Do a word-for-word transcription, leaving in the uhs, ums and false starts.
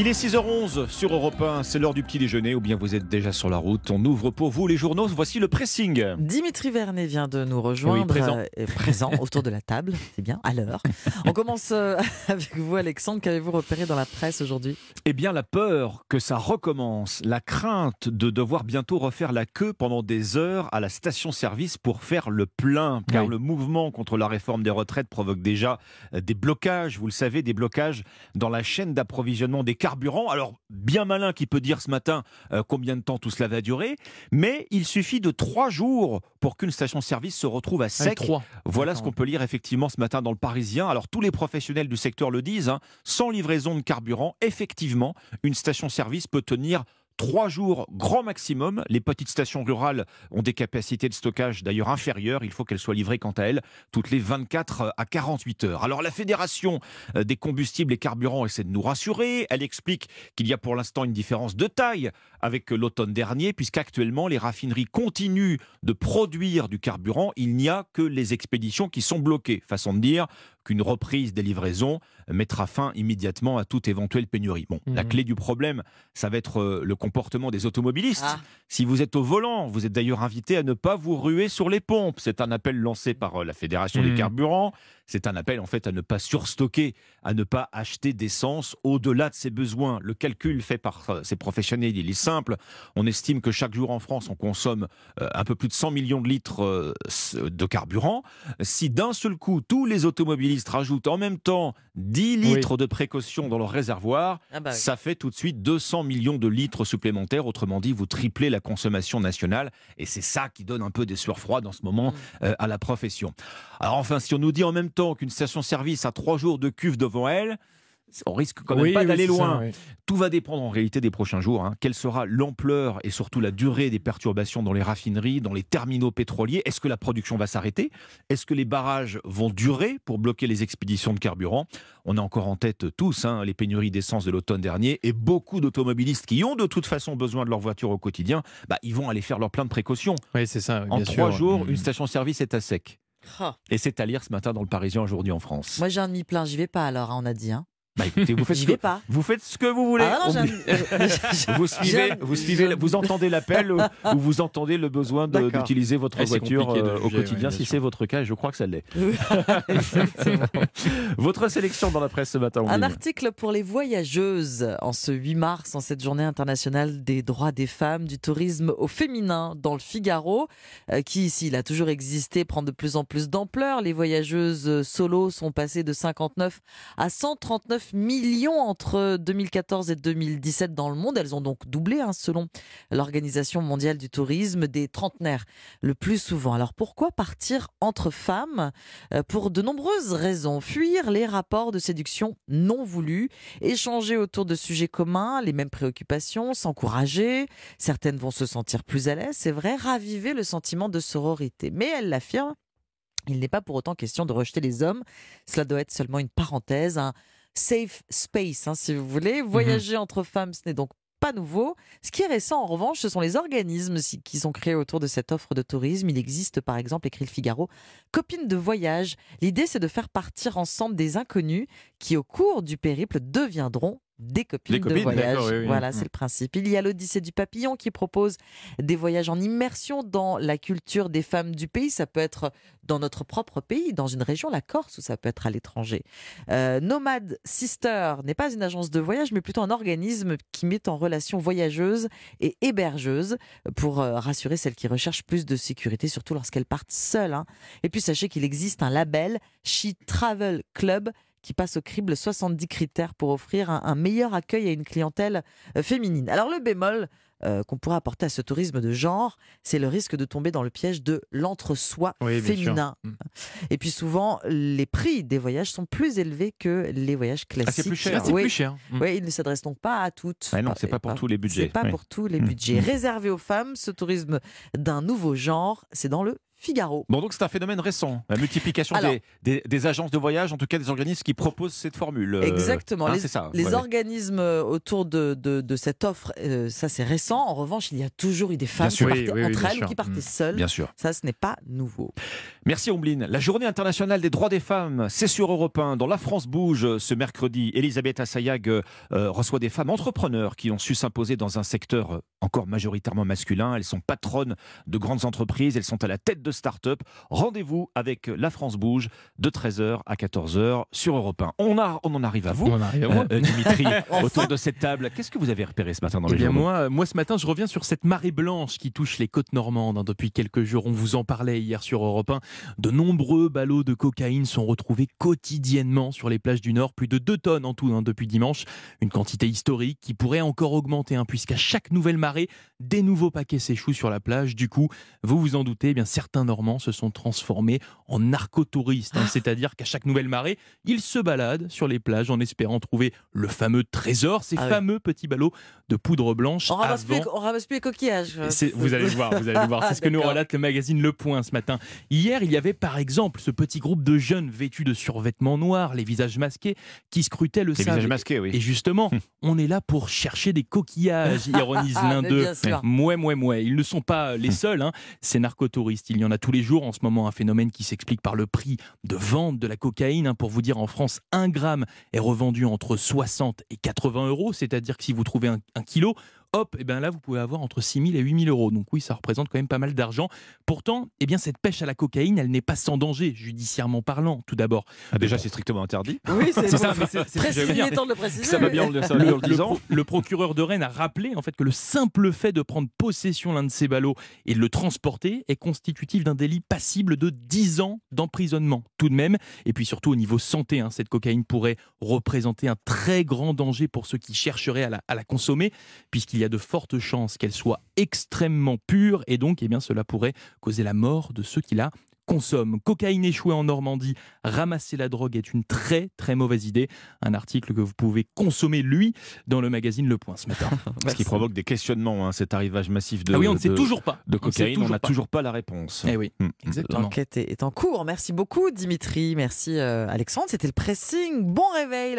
Il est six heures onze sur Europe un, c'est l'heure du petit déjeuner ou bien vous êtes déjà sur la route. On ouvre pour vous les journaux, voici le pressing. Dimitri Vernet vient de nous rejoindre, oui, présent. Euh, présent autour de la table, c'est bien, à l'heure. On commence euh, avec vous Alexandre, qu'avez-vous repéré dans la presse aujourd'hui? Eh bien la peur que ça recommence, la crainte de devoir bientôt refaire la queue pendant des heures à la station-service pour faire le plein. Car oui. le mouvement contre la réforme des retraites provoque déjà des blocages, vous le savez, des blocages dans la chaîne d'approvisionnement des carburants. Alors, bien malin qui peut dire ce matin euh, combien de temps tout cela va durer, mais il suffit de trois jours pour qu'une station-service se retrouve à sec. Trois. Voilà ce qu'on peut lire effectivement ce matin dans le Parisien. Alors, tous les professionnels du secteur le disent, hein, sans livraison de carburant, effectivement, une station-service peut tenir Trois jours, grand maximum. Les petites stations rurales ont des capacités de stockage d'ailleurs inférieures. Il faut qu'elles soient livrées quant à elles toutes les vingt-quatre à quarante-huit heures. Alors la Fédération des combustibles et carburants essaie de nous rassurer. Elle explique qu'il y a pour l'instant une différence de taille avec l'automne dernier, puisqu'actuellement les raffineries continuent de produire du carburant. Il n'y a que les expéditions qui sont bloquées. Façon de dire qu'une reprise des livraisons mettra fin immédiatement à toute éventuelle pénurie. Bon, mmh. la clé du problème, ça va être le comportement des automobilistes. Ah. Si vous êtes au volant, vous êtes d'ailleurs invité à ne pas vous ruer sur les pompes. C'est un appel lancé par la Fédération mmh. des carburants. C'est un appel en fait à ne pas surstocker, à ne pas acheter d'essence au-delà de ses besoins. Le calcul fait par ces professionnels, il est simple. On estime que chaque jour en France, on consomme un peu plus de cent millions de litres de carburant. Si d'un seul coup, tous les automobilistes rajoutent en même temps dix litres oui. de précaution dans leur réservoir, ah bah oui. ça fait tout de suite deux cents millions de litres supplémentaires. Autrement dit, vous triplez la consommation nationale. Et c'est ça qui donne un peu des sueurs froides en ce moment mmh. euh, à la profession. Alors enfin, si on nous dit en même temps qu'une station-service a trois jours de cuve devant elle, on risque quand même oui, pas oui, d'aller loin. Ça, oui. Tout va dépendre en réalité des prochains jours. Hein. Quelle sera l'ampleur et surtout la durée des perturbations dans les raffineries, dans les terminaux pétroliers? Est-ce que la production va s'arrêter? Est-ce que les barrages vont durer pour bloquer les expéditions de carburant? On a encore en tête tous hein, les pénuries d'essence de l'automne dernier et beaucoup d'automobilistes qui ont de toute façon besoin de leur voiture au quotidien, bah, ils vont aller faire leur plein de précautions. Oui, c'est ça, oui, en bien trois sûr. jours, mmh. une station-service est à sec. Oh. Et c'est à lire ce matin dans le Parisien aujourd'hui en France. Moi j'ai un demi-plein, j'y vais pas alors, hein, on a dit. Hein. Bah écoutez, vous faites, ce que, pas. vous faites ce que vous voulez. Ah non, on... vous, suivez, vous, suivez, vous entendez l'appel ou vous entendez le besoin de, d'utiliser votre et voiture euh, juger, au quotidien, oui, si c'est votre cas, et je crois que ça l'est. Votre sélection dans la presse ce matin. Un article pour les voyageuses en ce huit mars, en cette journée internationale des droits des femmes, du tourisme au féminin dans le Figaro, euh, qui s'il a toujours existé, prend de plus en plus d'ampleur. Les voyageuses solo sont passées de cinquante-neuf à cent trente-neuf millions entre deux mille quatorze et deux mille dix-sept dans le monde. Elles ont donc doublé, hein, selon l'Organisation mondiale du tourisme, des trentenaires le plus souvent. Alors pourquoi partir entre femmes? Pour de nombreuses raisons. Fuir les rapports de séduction non voulus, échanger autour de sujets communs, les mêmes préoccupations, s'encourager. Certaines vont se sentir plus à l'aise, c'est vrai, raviver le sentiment de sororité. Mais elle l'affirme, il n'est pas pour autant question de rejeter les hommes. Cela doit être seulement une parenthèse, un safe space, hein, si vous voulez. Voyager mmh. entre femmes, ce n'est donc pas nouveau. Ce qui est récent, en revanche, ce sont les organismes qui sont créés autour de cette offre de tourisme. Il existe, par exemple, écrit le Figaro, copines de voyage. L'idée, c'est de faire partir ensemble des inconnus qui, au cours du périple, deviendront des copines, des copines de voyage. Oui, oui. Voilà, c'est le principe. Il y a l'Odyssée du papillon qui propose des voyages en immersion dans la culture des femmes du pays. Ça peut être dans notre propre pays, dans une région, la Corse, ou ça peut être à l'étranger. Euh, Nomad Sister n'est pas une agence de voyage, mais plutôt un organisme qui met en relation voyageuses et hébergeuses pour euh, rassurer celles qui recherchent plus de sécurité, surtout lorsqu'elles partent seules. Hein. Et puis, sachez qu'il existe un label, She Travel Club, qui passe au crible soixante-dix critères pour offrir un, un meilleur accueil à une clientèle euh, féminine. Alors le bémol euh, qu'on pourrait apporter à ce tourisme de genre, c'est le risque de tomber dans le piège de l'entre-soi oui, féminin. Et puis souvent, les prix des voyages sont plus élevés que les voyages classiques. Ah, c'est plus cher. Oui, ah, plus cher. Oui, oui, ils ne s'adressent donc pas à toutes. Ah non, c'est pas pour pas, tous les budgets. C'est pas oui. pour tous les budgets. Réservé aux femmes, ce tourisme d'un nouveau genre, c'est dans le Figaro. Bon, donc c'est un phénomène récent, la multiplication Alors, des, des, des agences de voyage, en tout cas des organismes qui proposent cette formule. Euh, exactement, hein, les, c'est ça, les ouais. organismes autour de, de, de cette offre, euh, ça c'est récent. En revanche, il y a toujours eu des femmes bien qui sûr, partaient oui, oui, entre oui, elles sûr. ou qui partaient mmh, seules. Bien sûr. Ça, ce n'est pas nouveau. Merci Ombline. La journée internationale des droits des femmes, c'est sur Europe un, dans La France Bouge ce mercredi. Elisabeth Assayag euh, reçoit des femmes entrepreneurs qui ont su s'imposer dans un secteur encore majoritairement masculin. Elles sont patronnes de grandes entreprises, elles sont à la tête de start-up. Rendez-vous avec La France Bouge de treize heures à quatorze heures sur Europe un. On, a, on en arrive à vous, on arrive à vous. Euh, Dimitri, enfin. autour de cette table. Qu'est-ce que vous avez repéré ce matin dans les journaux ? Eh bien moi, moi, ce matin, je reviens sur cette marée blanche qui touche les côtes normandes hein, depuis quelques jours. On vous en parlait hier sur Europe un. De nombreux ballots de cocaïne sont retrouvés quotidiennement sur les plages du Nord. Plus de deux tonnes en tout hein, depuis dimanche. Une quantité historique qui pourrait encore augmenter hein, puisqu'à chaque nouvelle marée, des nouveaux paquets s'échouent sur la plage. Du coup, vous vous en doutez, eh bien certains Normands se sont transformés en narcotouristes, hein, c'est-à-dire qu'à chaque nouvelle marée, ils se baladent sur les plages en espérant trouver le fameux trésor, ces ah fameux oui. petits ballots de poudre blanche. On ne ramasse, avant... ramasse plus les coquillages. C'est... Vous allez voir, vous allez voir. C'est ce que nous relate le magazine Le Point ce matin. Hier, il y avait par exemple ce petit groupe de jeunes vêtus de survêtements noirs, les visages masqués, qui scrutaient le les sable. Visages masqués, oui. Et justement, on est là pour chercher des coquillages, ironise l'un d'eux. Mouais, mouais, mouais. Ils ne sont pas les seuls, hein, ces narcotouristes. Il y en a tous les jours en ce moment, un phénomène qui s'explique par le prix de vente de la cocaïne. Pour vous dire, en France, un gramme est revendu entre soixante et quatre-vingts euros, c'est-à-dire que si vous trouvez un, un kilo, hop, et bien là vous pouvez avoir entre six mille et huit mille euros. Donc oui, ça représente quand même pas mal d'argent. Pourtant, eh bien, cette pêche à la cocaïne, elle n'est pas sans danger, judiciairement parlant, tout d'abord. Ah, déjà, c'est strictement interdit. Oui, c'est, c'est ça. Mais c'est, c'est précis, temps de le préciser. Ça va bien en le, le disant. Le, le procureur de Rennes a rappelé en fait, que le simple fait de prendre possession l'un de ces ballots et de le transporter est constitutif d'un délit passible de dix ans d'emprisonnement, tout de même. Et puis surtout, au niveau santé, hein, cette cocaïne pourrait représenter un très grand danger pour ceux qui chercheraient à la, à la consommer, puisqu'il il y a de fortes chances qu'elle soit extrêmement pure et donc eh bien, cela pourrait causer la mort de ceux qui la consomment. Cocaïne échouée en Normandie, ramasser la drogue est une très très mauvaise idée. Un article que vous pouvez consommer, lui, dans le magazine Le Point ce matin. Ce qui provoque des questionnements, hein, cet arrivage massif de, ah oui, on ne de, sait toujours pas. de cocaïne, on n'a toujours, toujours pas la réponse. Eh oui, mmh. exactement. L'enquête est en cours. Merci beaucoup Dimitri, merci euh, Alexandre. C'était le pressing. Bon réveil.